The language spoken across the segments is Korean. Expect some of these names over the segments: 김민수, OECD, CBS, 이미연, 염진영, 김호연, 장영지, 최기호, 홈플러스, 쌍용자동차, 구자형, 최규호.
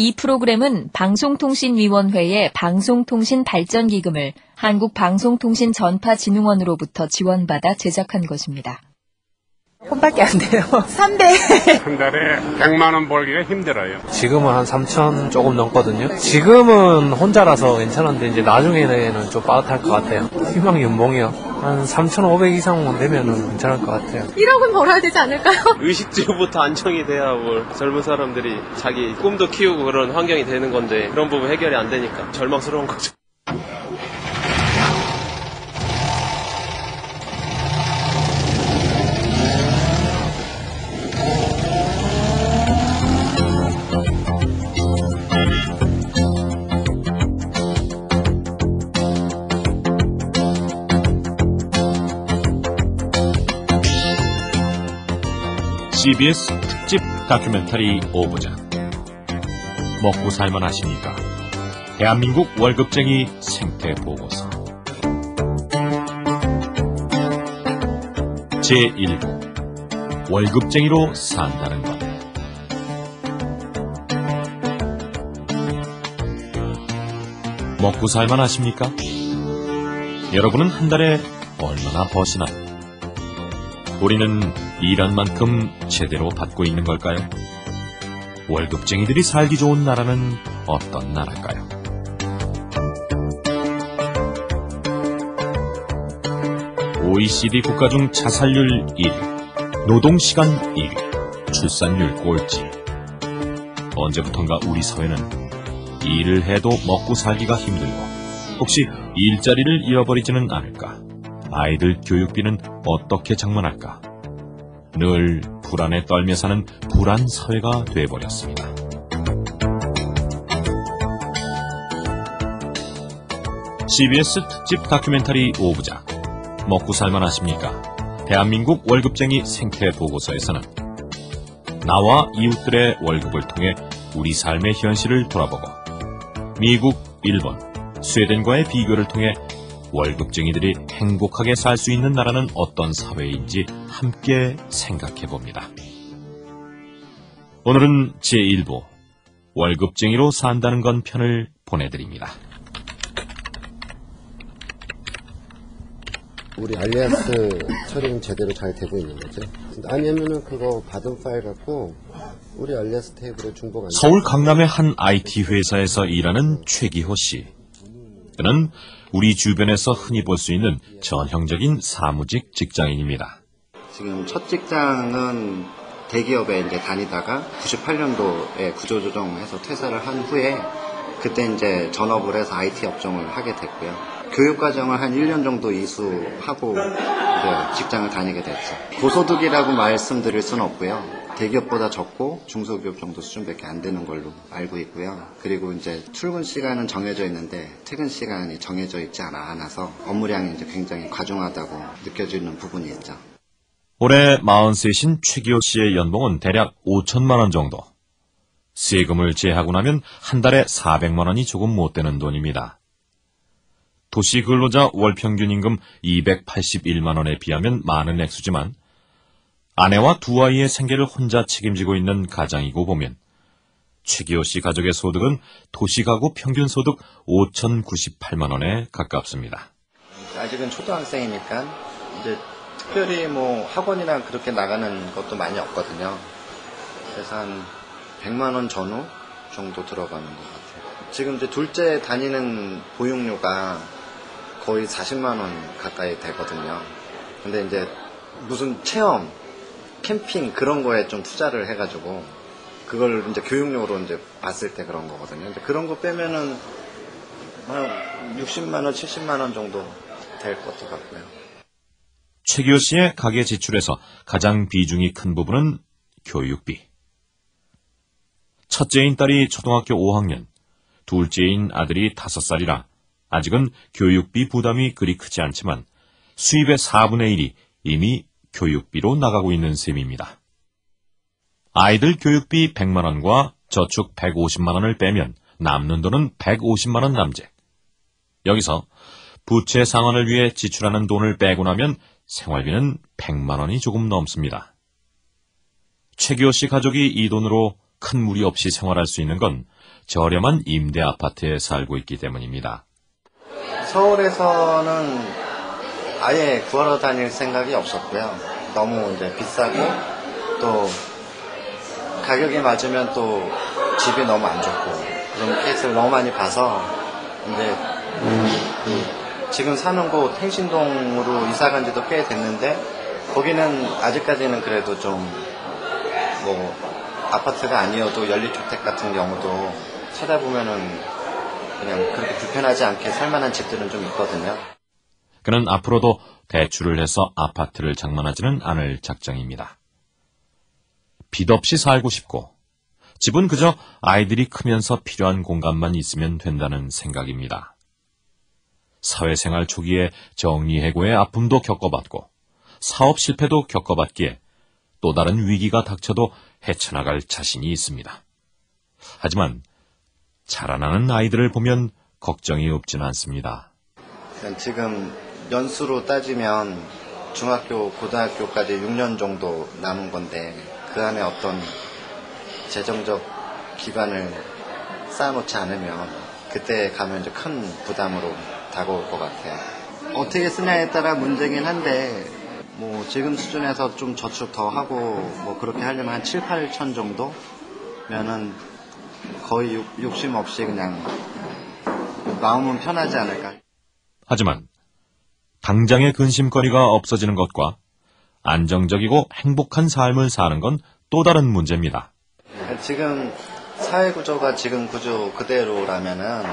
이 프로그램은 방송통신위원회의 방송통신발전기금을 한국방송통신전파진흥원으로부터 지원받아 제작한 것입니다. 혼밖에 안 돼요. 3배. 한 달에 100만 원 벌기가 힘들어요. 지금은 한 3천 조금 넘거든요. 지금은 혼자라서 괜찮은데 이제 나중에는 좀 빠듯할 것 같아요. 희망 연봉이요. 한 3,500 이상 되면 괜찮을 것 같아요. 1억은 벌어야 되지 않을까요? 의식주부터 안정이 돼야 뭐 젊은 사람들이 자기 꿈도 키우고 그런 환경이 되는 건데 그런 부분 해결이 안 되니까 절망스러운 거죠. CBS 특집 다큐멘터리 5부작 먹고 살만 하십니까? 대한민국 월급쟁이 생태보고서 제1부 월급쟁이로 산다는 것. 먹고 살만 하십니까? 여러분은 한 달에 얼마나 버시나요? 우리는 일한 만큼 제대로 받고 있는 걸까요? 월급쟁이들이 살기 좋은 나라는 어떤 나라일까요? OECD 국가 중 자살률 1위, 노동시간 1위, 출산율 꼴찌. 언제부턴가 우리 사회는 일을 해도 먹고 살기가 힘들고 혹시 일자리를 잃어버리지는 않을까? 아이들 교육비는 어떻게 장만할까? 늘 불안에 떨며 사는 불안 사회가 돼버렸습니다. CBS 특집 다큐멘터리 5부작 먹고 살만 하십니까? 대한민국 월급쟁이 생태보고서에서는 나와 이웃들의 월급을 통해 우리 삶의 현실을 돌아보고 미국, 일본, 스웨덴과의 비교를 통해 월급쟁이들이 행복하게 살 수 있는 나라는 어떤 사회인지 함께 생각해봅니다. 오늘은 제1부 월급쟁이로 산다는 건 편을 보내드립니다. 우리 알리아스 처리는 제대로 잘 되고 있는 거죠? 아니면은 그거 받은 파일 갖고 우리 알리아스 테이블에 중복 안 서울 강남의 한 IT 회사에서 일하는 최기호 씨. 그는 우리 주변에서 흔히 볼 수 있는 전형적인 사무직 직장인입니다. 지금 첫 직장은 대기업에 이제 다니다가 98년도에 구조조정해서 퇴사를 한 후에 그때 이제 전업을 해서 IT 업종을 하게 됐고요. 교육과정을 한 1년 정도 이수하고 이제 직장을 다니게 됐죠. 고소득이라고 말씀드릴 수는 없고요. 대기업보다 적고 중소기업 정도 수준밖에 안 되는 걸로 알고 있고요. 그리고 이제 출근 시간은 정해져 있는데 퇴근 시간이 정해져 있지 않아서 업무량이 이제 굉장히 과중하다고 느껴지는 부분이 있죠. 올해 43인 최기호 씨의 연봉은 대략 5천만 원 정도. 세금을 제하고 나면 한 달에 400만 원이 조금 못 되는 돈입니다. 도시 근로자 월평균 임금 281만 원에 비하면 많은 액수지만 아내와 두 아이의 생계를 혼자 책임지고 있는 가장이고 보면 최기호 씨 가족의 소득은 도시가구 평균 소득 5,098만 원에 가깝습니다. 아직은 초등학생이니까 이제 특별히 뭐 학원이나 그렇게 나가는 것도 많이 없거든요. 그래서 한 100만 원 전후 정도 들어가는 것 같아요. 지금 이제 둘째 다니는 보육료가 거의 40만 원 가까이 되거든요. 근데 이제 무슨 체험 캠핑 그런 거에 좀 투자를 해가지고 그걸 이제 교육용으로 이제 봤을 때 그런 거거든요. 그런 거 빼면은 한 60만 원, 70만 원 정도 될 것 같고요. 최기호 씨의 가계 지출에서 가장 비중이 큰 부분은 교육비. 첫째인 딸이 초등학교 5학년, 둘째인 아들이 5살이라 아직은 교육비 부담이 그리 크지 않지만 수입의 4분의 1이 이미 교육비로 나가고 있는 셈입니다. 아이들 교육비 100만 원과 저축 150만 원을 빼면 남는 돈은 150만 원 남짓. 여기서 부채 상환을 위해 지출하는 돈을 빼고 나면 생활비는 100만 원이 조금 넘습니다. 최기호 씨 가족이 이 돈으로 큰 무리 없이 생활할 수 있는 건 저렴한 임대 아파트에 살고 있기 때문입니다. 서울에서는 아예 구하러 다닐 생각이 없었고요. 너무 이제 비싸고 또 가격이 맞으면 또 집이 너무 안 좋고 그런 케이스를 너무 많이 봐서 근데 지금 사는 곳 행신동으로 이사 간 지도 꽤 됐는데 거기는 아직까지는 그래도 좀 뭐 아파트가 아니어도 연립주택 같은 경우도 찾아보면은 그냥 그렇게 불편하지 않게 살만한 집들은 좀 있거든요. 그는 앞으로도 대출을 해서 아파트를 장만하지는 않을 작정입니다. 빚 없이 살고 싶고 집은 그저 아이들이 크면서 필요한 공간만 있으면 된다는 생각입니다. 사회생활 초기에 정리해고의 아픔도 겪어봤고 사업 실패도 겪어봤기에 또 다른 위기가 닥쳐도 헤쳐나갈 자신이 있습니다. 하지만 자라나는 아이들을 보면 걱정이 없진 않습니다. 지금 연수로 따지면 중학교, 고등학교까지 6년 정도 남은 건데 그 안에 어떤 재정적 기반을 쌓아놓지 않으면 그때 가면 이제 큰 부담으로 다가올 것 같아요. 어떻게 쓰냐에 따라 문제긴 한데 뭐 지금 수준에서 좀 저축 더 하고 뭐 그렇게 하려면 한 7, 8천 정도면은 거의 욕심 없이 그냥 마음은 편하지 않을까. 하지만 당장의 근심거리가 없어지는 것과 안정적이고 행복한 삶을 사는 건 또 다른 문제입니다. 지금 사회구조가 지금 구조 그대로라면은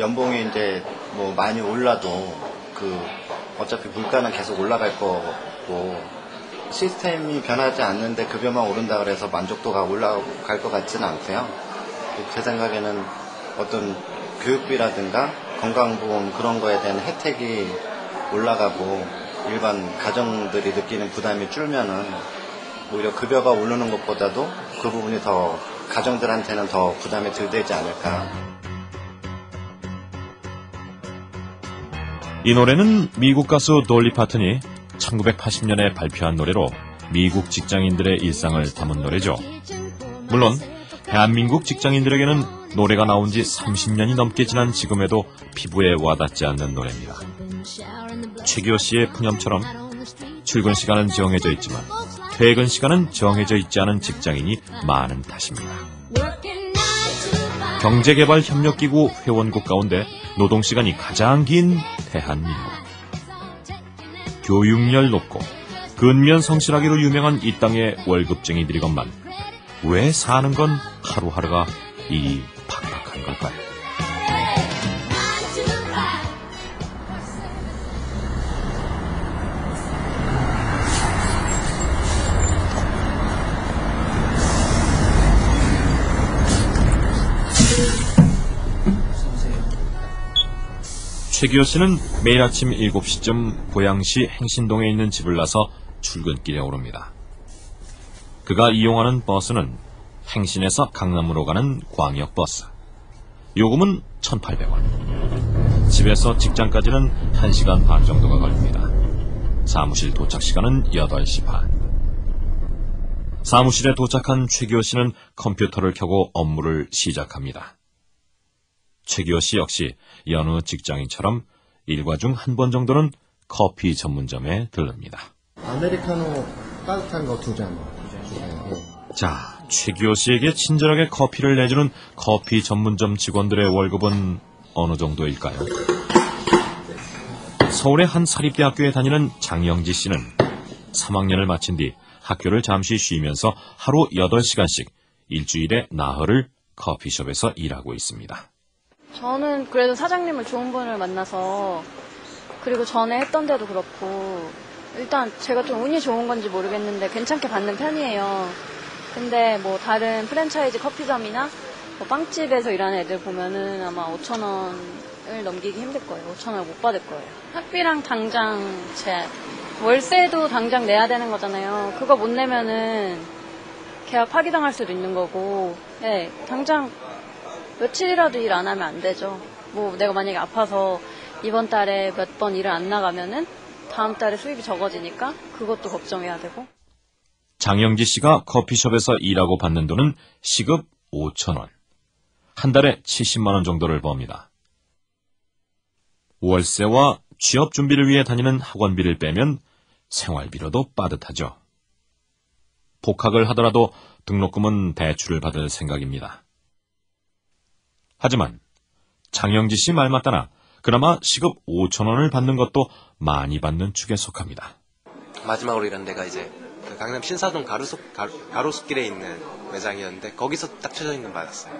연봉이 이제 뭐 많이 올라도 그 어차피 물가는 계속 올라갈 거고 시스템이 변하지 않는데 급여만 오른다 그래서 만족도가 올라갈 것 같지는 않고요. 제 생각에는 어떤 교육비라든가 건강보험 그런 거에 대한 혜택이 올라가고 일반 가정들이 느끼는 부담이 줄면은 오히려 급여가 오르는 것보다도 그 부분이 더 가정들한테는 더 부담이 덜 되지 않을까. 이 노래는 미국 가수 돌리 파튼이 1980년에 발표한 노래로 미국 직장인들의 일상을 담은 노래죠. 물론 대한민국 직장인들에게는 노래가 나온 지 30년이 넘게 지난 지금에도 피부에 와닿지 않는 노래입니다. 최규호 씨의 푸념처럼 출근 시간은 정해져 있지만 퇴근 시간은 정해져 있지 않은 직장인이 많은 탓입니다. 경제개발협력기구 회원국 가운데 노동시간이 가장 긴 대한민국. 교육열 높고 근면 성실하기로 유명한 이 땅의 월급쟁이들이건만 왜 사는 건 하루하루가 이 팍팍한 걸까요? 최규호 씨는 매일 아침 7시쯤 고양시 행신동에 있는 집을 나서 출근길에 오릅니다. 그가 이용하는 버스는 행신에서 강남으로 가는 광역버스. 요금은 1,800원. 집에서 직장까지는 1시간 반 정도가 걸립니다. 사무실 도착 시간은 8시 반. 사무실에 도착한 최규호 씨는 컴퓨터를 켜고 업무를 시작합니다. 최규호 씨 역시 여느 직장인처럼 일과 중 한 번 정도는 커피 전문점에 들릅니다. 아메리카노 따뜻한 거 2잔. 자, 최규호 씨에게 친절하게 커피를 내주는 커피 전문점 직원들의 월급은 어느 정도일까요? 서울의 한 사립대학교에 다니는 장영지 씨는 3학년을 마친 뒤 학교를 잠시 쉬면서 하루 8시간씩 일주일에 나흘을 커피숍에서 일하고 있습니다. 저는 그래도 사장님을 좋은 분을 만나서 그리고 전에 했던 데도 그렇고 일단 제가 좀 운이 좋은 건지 모르겠는데 괜찮게 받는 편이에요. 근데 뭐 다른 프랜차이즈 커피점이나 뭐 빵집에서 일하는 애들 보면은 아마 5,000원을 넘기기 힘들 거예요. 5,000원을 못 받을 거예요. 학비랑 당장 제 월세도 당장 내야 되는 거잖아요. 그거 못 내면은 계약 파기당할 수도 있는 거고, 네, 당장 며칠이라도 일 안 하면 안 되죠. 뭐 내가 만약에 아파서 이번 달에 몇 번 일을 안 나가면은 다음 달에 수입이 적어지니까 그것도 걱정해야 되고. 장영기 씨가 커피숍에서 일하고 받는 돈은 시급 5,000원. 한 달에 70만 원 정도를 법니다. 월세와 취업 준비를 위해 다니는 학원비를 빼면 생활비로도 빠듯하죠. 복학을 하더라도 등록금은 대출을 받을 생각입니다. 하지만 장영지 씨 말만 따라 그나마 시급 5,000원을 받는 것도 많이 받는 축에 속합니다. 마지막으로 일한 데가 이제 강남 신사동 가로수길에 있는 매장이었는데 거기서 딱 최저임금 받았어요.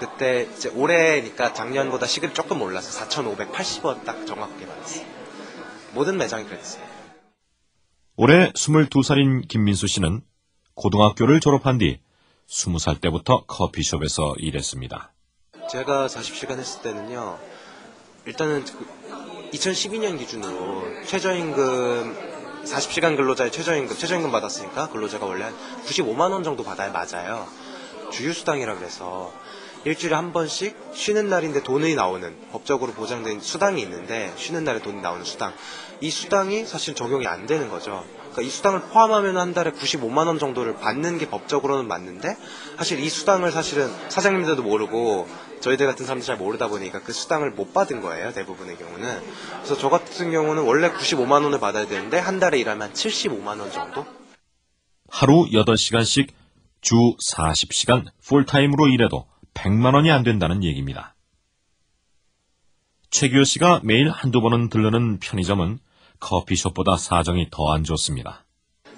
그때 이제 올해니까 작년보다 시급이 조금 올라서 4,580원 딱 정확하게 받았어요. 모든 매장이 그랬어요. 올해 22살인 김민수 씨는 고등학교를 졸업한 뒤 20살 때부터 커피숍에서 일했습니다. 제가 40시간 했을 때는요. 일단은 2012년 기준으로 최저임금 40시간 근로자의 최저임금 받았으니까 근로자가 원래 한 95만 원 정도 받아야 맞아요. 주휴수당이라 그래서 일주일에 한 번씩 쉬는 날인데 돈이 나오는, 법적으로 보장된 수당이 있는데 쉬는 날에 돈이 나오는 수당. 이 수당이 사실 적용이 안 되는 거죠. 그러니까 이 수당을 포함하면 한 달에 95만 원 정도를 받는 게 법적으로는 맞는데 사실 이 수당을 사실은 사장님들도 모르고 저희들 같은 사람들 잘 모르다 보니까 그 수당을 못 받은 거예요. 대부분의 경우는. 그래서 저 같은 경우는 원래 95만 원을 받아야 되는데 한 달에 일하면 75만 원 정도? 하루 8시간씩 주 40시간 풀타임으로 일해도 100만 원이 안 된다는 얘기입니다. 최규호 씨가 매일 한두 번은 들르는 편의점은 커피숍보다 사정이 더 안 좋습니다.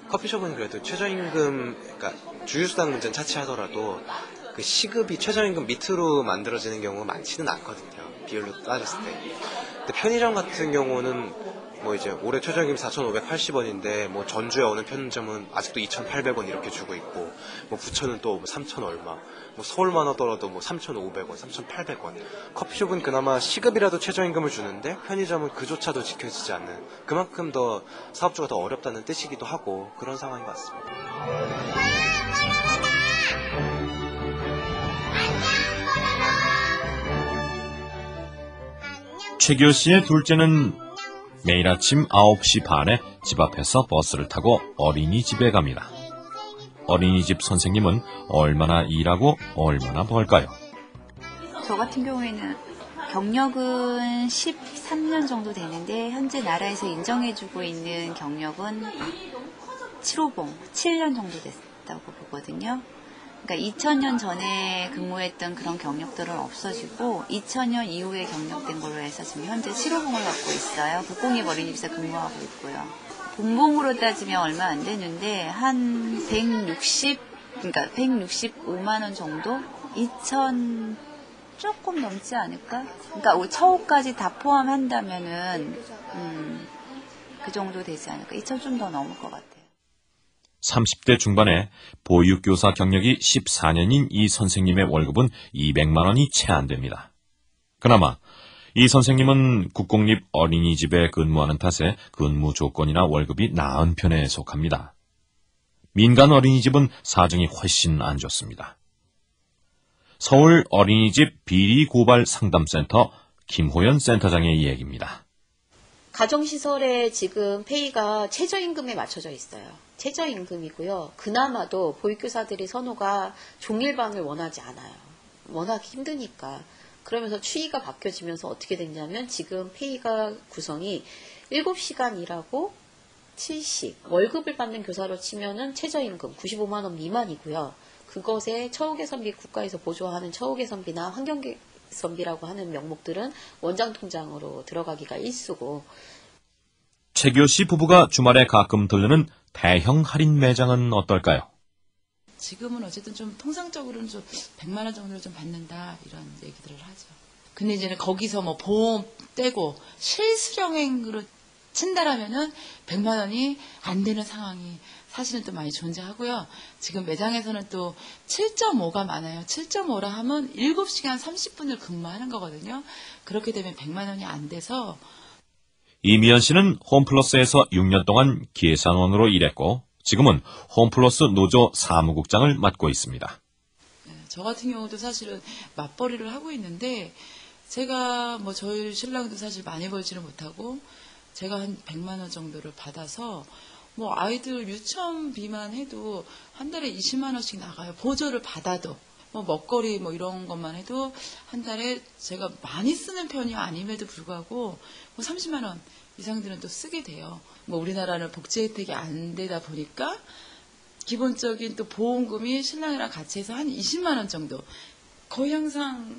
커피숍은 그래도 최저임금, 그러니까 주휴수당 문제는 차치하더라도 그 시급이 최저임금 밑으로 만들어지는 경우가 많지는 않거든요. 비율로 따졌을 때. 근데 편의점 같은 경우는 뭐 이제 올해 최저임금 4,580원인데 뭐 전주에 어느 편의점은 아직도 2,800원 이렇게 주고 있고 뭐 부천은 또 3,000 얼마. 뭐 서울만 하더라도 뭐 3,500원, 3,800원. 커피숍은 그나마 시급이라도 최저임금을 주는데 편의점은 그조차도 지켜지지 않는, 그만큼 더 사업주가 더 어렵다는 뜻이기도 하고 그런 상황인 것 같습니다. 최규호 씨의 둘째는 매일 아침 9시 반에 집 앞에서 버스를 타고 어린이집에 갑니다. 어린이집 선생님은 얼마나 일하고 얼마나 벌까요? 저 같은 경우에는 경력은 13년 정도 되는데 현재 나라에서 인정해주고 있는 경력은 7호봉, 7년 정도 됐다고 보거든요. 그러니까 2000년 전에 근무했던 그런 경력들은 없어지고 2000년 이후에 경력된 걸로 해서 지금 현재 7호봉을 갖고 있어요. 국공립 어린이집에서 근무하고 있고요. 본봉으로 따지면 얼마 안 되는데 한 165만 원 정도? 2,000 조금 넘지 않을까? 그러니까 처우까지 다 포함한다면은 그 정도 되지 않을까? 2,000 좀 더 넘을 것 같아요. 30대 중반에 보육교사 경력이 14년인 이 선생님의 월급은 200만 원이 채 안 됩니다. 그나마 이 선생님은 국공립 어린이집에 근무하는 탓에 근무 조건이나 월급이 나은 편에 속합니다. 민간 어린이집은 사정이 훨씬 안 좋습니다. 서울 어린이집 비리 고발 상담센터 김호연 센터장의 이야기입니다. 가정시설에 지금 페이가 최저임금에 맞춰져 있어요. 최저임금이고요. 그나마도 보육교사들이 선호가 종일방을 원하지 않아요. 워낙 힘드니까. 그러면서 추이가 바뀌어지면서 어떻게 됐냐면 지금 페이가 구성이 7시간 일하고 7시. 월급을 받는 교사로 치면은 최저임금 95만 원 미만이고요. 그것에 처우개선비, 국가에서 보조하는 처우개선비나 환경개선비라고 하는 명목들은 원장통장으로 들어가기가 일쑤고. 최규호 씨 부부가 주말에 가끔 들르는 대형 할인 매장은 어떨까요? 지금은 어쨌든 좀 통상적으로는 좀 100만 원 정도를 좀 받는다 이런 얘기들을 하죠. 근데 이제는 거기서 뭐 보험 떼고 실수령액으로 친다라면은 100만 원이 안 되는 상황이 사실은 또 많이 존재하고요. 지금 매장에서는 또 7.5가 많아요. 7.5라 하면 7시간 30분을 근무하는 거거든요. 그렇게 되면 100만 원이 안 돼서. 이미연 씨는 홈플러스에서 6년 동안 계산원으로 일했고 지금은 홈플러스 노조 사무국장을 맡고 있습니다. 저 같은 경우도 사실은 맞벌이를 하고 있는데 제가 뭐 저희 신랑도 사실 많이 벌지는 못하고 제가 한 100만 원 정도를 받아서 뭐 아이들 유치원비만 해도 한 달에 20만 원씩 나가요. 보조를 받아도. 뭐 먹거리 뭐 이런 것만 해도 한 달에 제가 많이 쓰는 편이 아님에도 불구하고 뭐 30만 원 이상들은 또 쓰게 돼요. 뭐 우리나라는 복지 혜택이 안 되다 보니까 기본적인 또 보험금이 신랑이랑 같이 해서 한 20만 원 정도 거의 항상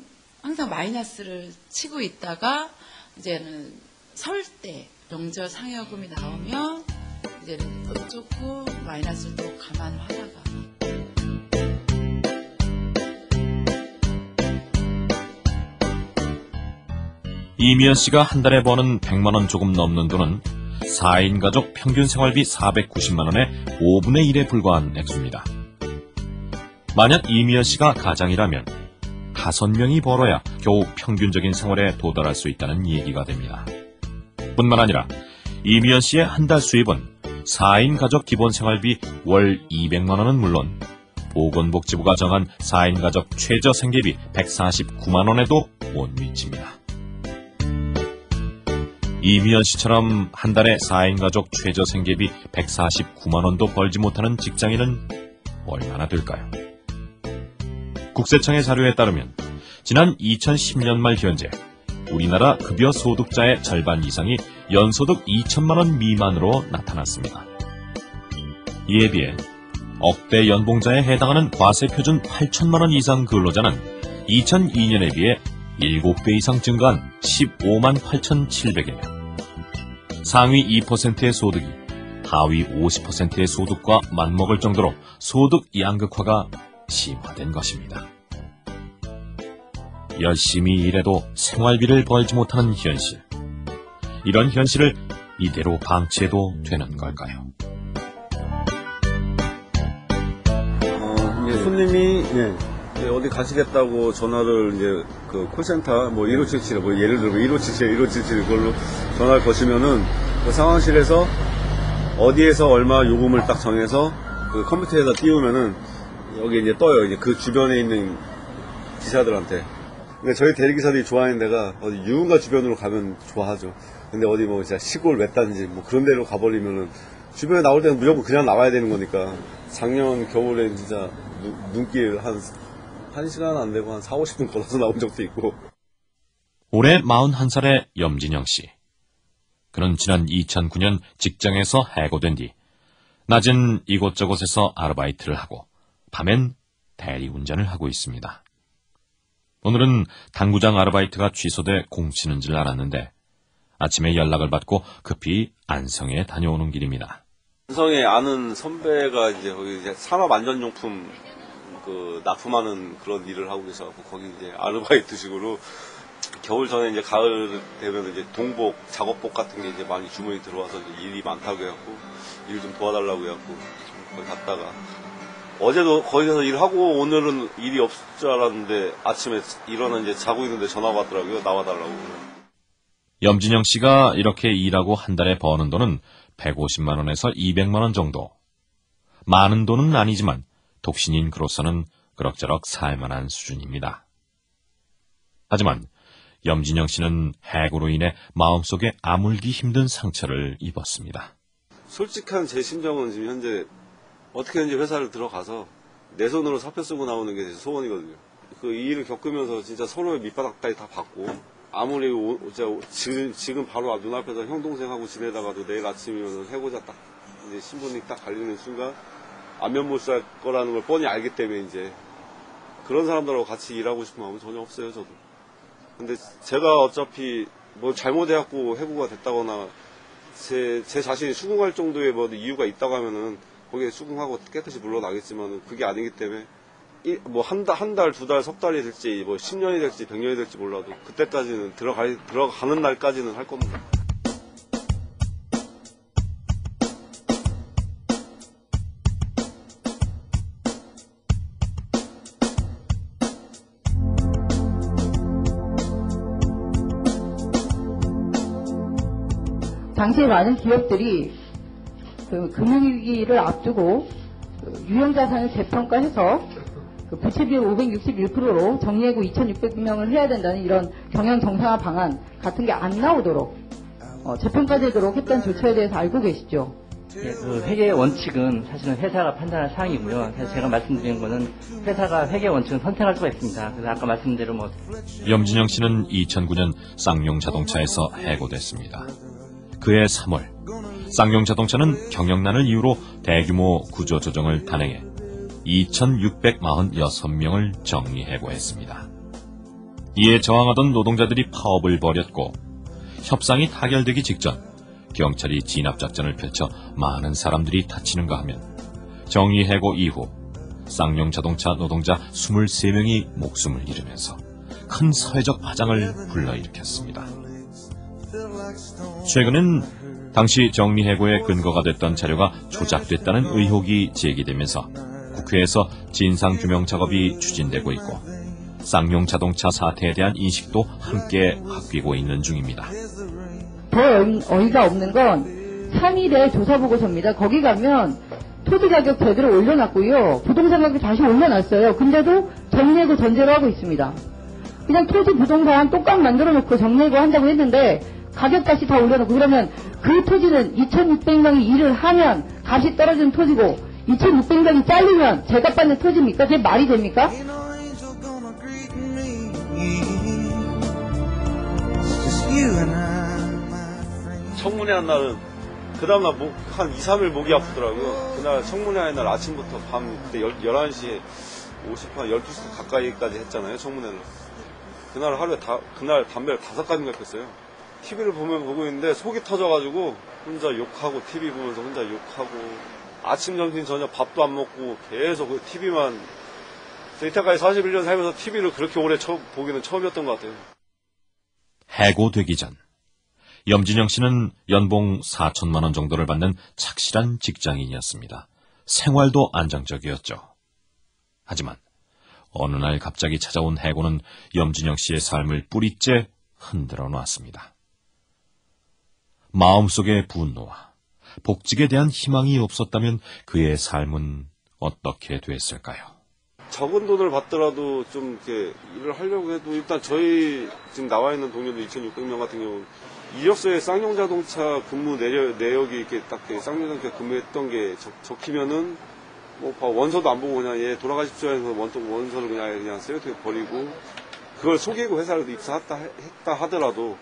마이너스를 치고 있다가 이제는 설 때 명절 상여금이 나오면 이제는 또 조금 마이너스를 또 감안하다가 이미연 씨가 한 달에 버는 100만 원 조금 넘는 돈은 4인 가족 평균 생활비 490만 원의 5분의 1에 불과한 액수입니다. 만약 이미연 씨가 가장이라면 5명이 벌어야 겨우 평균적인 생활에 도달할 수 있다는 얘기가 됩니다. 뿐만 아니라 이미연 씨의 한 달 수입은 4인 가족 기본 생활비 월 200만 원은 물론 보건복지부가 정한 4인 가족 최저 생계비 149만 원에도 못 미칩니다. 이미연 씨처럼 한 달에 4인 가족 최저 생계비 149만 원도 벌지 못하는 직장인은 얼마나 될까요? 국세청의 자료에 따르면 지난 2010년 말 현재 우리나라 급여 소득자의 절반 이상이 연소득 2천만 원 미만으로 나타났습니다. 이에 비해 억대 연봉자에 해당하는 과세표준 8천만 원 이상 근로자는 2002년에 비해 7배 이상 증가한 15만 8,700여명. 상위 2%의 소득이 하위 50%의 소득과 맞먹을 정도로 소득 양극화가 심화된 것입니다. 열심히 일해도 생활비를 벌지 못하는 현실. 이런 현실을 이대로 방치해도 되는 걸까요? 손님이 어디 가시겠다고 전화를 이제 그 콜센터 뭐 1577 뭐 예를 들어 1577 1577 그걸로 전화를 거시면은 그 상황실에서 어디에서 얼마 요금을 딱 정해서 그 컴퓨터에다 띄우면은 여기 이제 떠요. 이제 그 주변에 있는 기사들한테. 근데 저희 대리기사들이 좋아하는 데가 어디 유흥가 주변으로 가면 좋아하죠. 근데 어디 뭐 진짜 시골 외딴지 뭐 그런 데로 가버리면은 주변에 나올 때는 무조건 그냥 나와야 되는 거니까 작년 겨울엔 진짜 눈길 한 시간 안 되고 한 40, 50분 걸어서 나온 적도 있고. 올해 41살의 염진영 씨. 그는 지난 2009년 직장에서 해고된 뒤 낮은 이곳저곳에서 아르바이트를 하고 밤엔 대리운전을 하고 있습니다. 오늘은 당구장 아르바이트가 취소돼 공치는 줄 알았는데 아침에 연락을 받고 급히 안성에 다녀오는 길입니다. 안성에 아는 선배가 이제 거기 이제 산업안전용품 그 납품하는 그런 일을 하고 계셔갖고 거기 이제 아르바이트식으로 겨울 전에 이제 가을 되면 이제 동복 작업복 같은 게 이제 많이 주문이 들어와서 이제 일이 많다고 해갖고 일 좀 도와달라고 해갖고 거기 갔다가 어제도 거기서 일하고 오늘은 일이 없을 줄 알았는데 아침에 일어나 이제 자고 있는데 전화가 왔더라고요. 나와달라고. 염진영 씨가 이렇게 일하고 한 달에 버는 돈은 150만 원에서 200만 원 정도. 많은 돈은 아니지만 독신인 그로서는 그럭저럭 살만한 수준입니다. 하지만 염진영 씨는 해고로 인해 마음속에 아물기 힘든 상처를 입었습니다. 솔직한 제 심정은 지금 현재 어떻게든지 회사를 들어가서 내 손으로 사표 쓰고 나오는 게 제 소원이거든요. 그 일을 겪으면서 진짜 서로의 밑바닥까지 다 받고 아무리 지금 바로 눈앞에서 형 동생하고 지내다가도 내일 아침이면 해고자 딱 이제 신분이 딱 갈리는 순간 안면 못 살 거라는 걸 뻔히 알기 때문에 이제 그런 사람들하고 같이 일하고 싶은 마음은 전혀 없어요, 저도. 근데 제가 어차피 뭐 잘못해갖고 해고가 됐다거나 제 자신이 수긍할 정도의 뭐 이유가 있다고 하면은 거기에 수긍하고 깨끗이 물러나겠지만 그게 아니기 때문에 뭐 한 달, 두 달, 석 달이 될지 뭐 10년이 될지 100년이 될지 몰라도 그때까지는 들어가는 날까지는 할 겁니다. 당시에 많은 기업들이 그 금융위기를 앞두고 유형자산을 재평가해서 그 부채비율 561%로 정리해고 2,600명을 해야 된다는 이런 경영정상화 방안 같은 게 안 나오도록 재평가되도록 했던 조처에 대해서 알고 계시죠? 예, 그 회계의 원칙은 사실은 회사가 판단할 사항이고요. 사실 제가 말씀드린 거는 회사가 회계 원칙은 선택할 수가 있습니다. 그래서 아까 말씀드린 대로 뭐 염진영 씨는 2009년 쌍용자동차에서 해고됐습니다. 그해 3월 쌍용자동차는 경영난을 이유로 대규모 구조조정을 단행해 2,646명을 정리해고했습니다. 이에 저항하던 노동자들이 파업을 벌였고 협상이 타결되기 직전 경찰이 진압작전을 펼쳐 많은 사람들이 다치는가 하면 정리해고 이후 쌍용자동차 노동자 23명이 목숨을 잃으면서 큰 사회적 파장을 불러일으켰습니다. 최근엔 당시 정리해고의 근거가 됐던 자료가 조작됐다는 의혹이 제기되면서 국회에서 진상규명 작업이 추진되고 있고 쌍용자동차 사태에 대한 인식도 함께 바뀌고 있는 중입니다. 더 어이가 없는 건 상일의 조사보고서입니다. 거기 가면 토지가격 제대로 올려놨고요. 부동산 가격 다시 올려놨어요. 근데도 정리해고 전제로 하고 있습니다. 그냥 토지 부동산 똑같 만들어놓고 정리해고 한다고 했는데 가격 다시 다 올려놓고 그러면 그 토지는 2,600명이 일을 하면 값이 떨어지는 토지고 2,600명이 잘리면 제값 받는 토지입니까? 그게 말이 됩니까? 청문회 한 날은 그 다음날 한 2, 3일 목이 아프더라고요. 그날 청문회 한 날 아침부터 밤 그때 11시 50분, 12시 가까이까지 했잖아요. 청문회를. 그날 하루에 그날 담배를 5가지인가 폈어요. TV를 보고 있는데 속이 터져가지고 혼자 욕하고 TV 보면서 혼자 욕하고 아침, 점심, 저녁 밥도 안 먹고 계속 그 TV만 이때까지 41년 살면서 TV를 그렇게 오래 보기는 처음이었던 것 같아요. 해고되기 전 염진영 씨는 연봉 4천만 원 정도를 받는 착실한 직장인이었습니다. 생활도 안정적이었죠. 하지만 어느 날 갑자기 찾아온 해고는 염진영 씨의 삶을 뿌리째 흔들어 놨습니다. 마음속의 분노와 복직에 대한 희망이 없었다면 그의 삶은 어떻게 됐을까요? 적은 돈을 받더라도 좀 이렇게 일을 하려고 해도 일단 저희 지금 나와 있는 동료도 2,600명 같은 경우 이력서에 쌍용자동차 근무 내역이 이렇게 딱 쌍용자동차 근무했던 게 적히면은 뭐 원서도 안 보고 그냥 얘 돌아가십시오 해서 원서를 그냥 쓰레기통에 버리고 그걸 속이고 회사를 입사했다 하더라도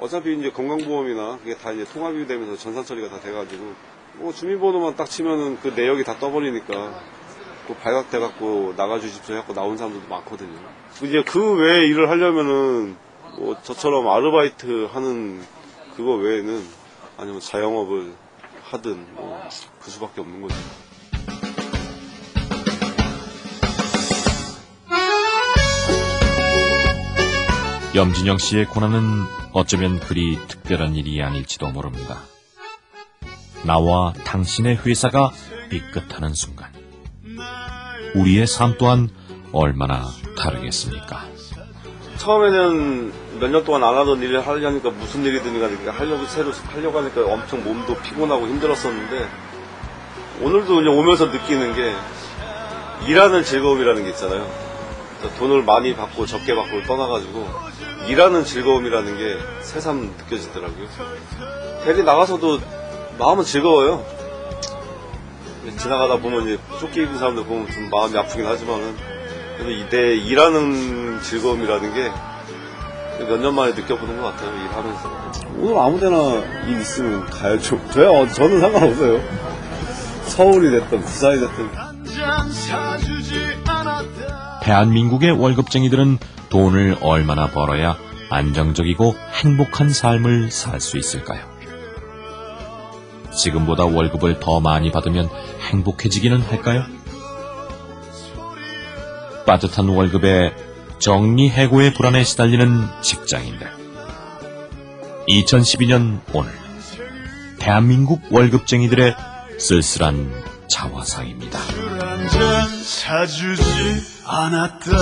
어차피 이제 건강보험이나 그게 다 이제 통합이 되면서 전산 처리가 다 돼가지고 뭐 주민번호만 딱 치면은 그 내역이 다 떠버리니까. 또 발각돼갖고 나가주십시오 해갖고 나온 사람들도 많거든요. 이제 그 외에 일을 하려면은 뭐 저처럼 아르바이트 하는 그거 외에는 아니면 자영업을 하든 뭐 그 수밖에 없는 거죠. 염진영 씨의 고난은 어쩌면 그리 특별한 일이 아닐지도 모릅니다. 나와 당신의 회사가 삐끗하는 순간 우리의 삶 또한 얼마나 다르겠습니까? 처음에는 몇 년 동안 안 하던 일을 하려니까 무슨 일이든 하려고 하니까 엄청 몸도 피곤하고 힘들었었는데 오늘도 그냥 오면서 느끼는 게 일하는 즐거움이라는 게 있잖아요. 돈을 많이 받고 적게 받고 떠나가지고 일하는 즐거움이라는 게 새삼 느껴지더라고요. 대리 나가서도 마음은 즐거워요. 지나가다 보면 이제 쫓기는 사람들 보면 좀 마음이 아프긴 하지만은 그래도 내 일하는 즐거움이라는 게 몇 년 만에 느껴보는 것 같아요. 일하면서 오늘 아무데나 일 있으면 가야죠. 저는 상관없어요. 서울이 됐든 부산이 됐든 대한민국의 월급쟁이들은 돈을 얼마나 벌어야 안정적이고 행복한 삶을 살 수 있을까요? 지금보다 월급을 더 많이 받으면 행복해지기는 할까요? 빠듯한 월급에 정리해고의 불안에 시달리는 직장인들. 2012년 오늘 대한민국 월급쟁이들의 쓸쓸한 자화상입니다. 술 한잔 사주지 않았다.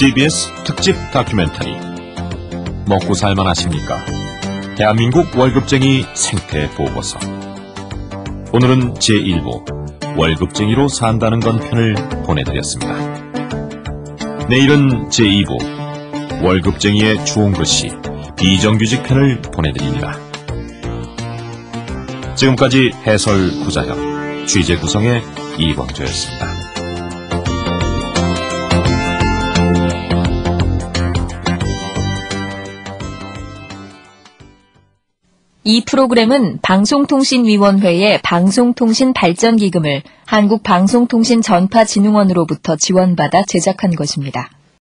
CBS 특집 다큐멘터리 먹고 살만 하십니까? 대한민국 월급쟁이 생태보고서. 오늘은 제1부 월급쟁이로 산다는 건 편을 보내드렸습니다. 내일은 제2부 월급쟁이의 좋은 것이 비정규직 편을 보내드립니다. 지금까지 해설 구자형, 취재 구성의 이광조였습니다. 이 프로그램은 방송통신위원회의 방송통신발전기금을 한국방송통신전파진흥원으로부터 지원받아 제작한 것입니다.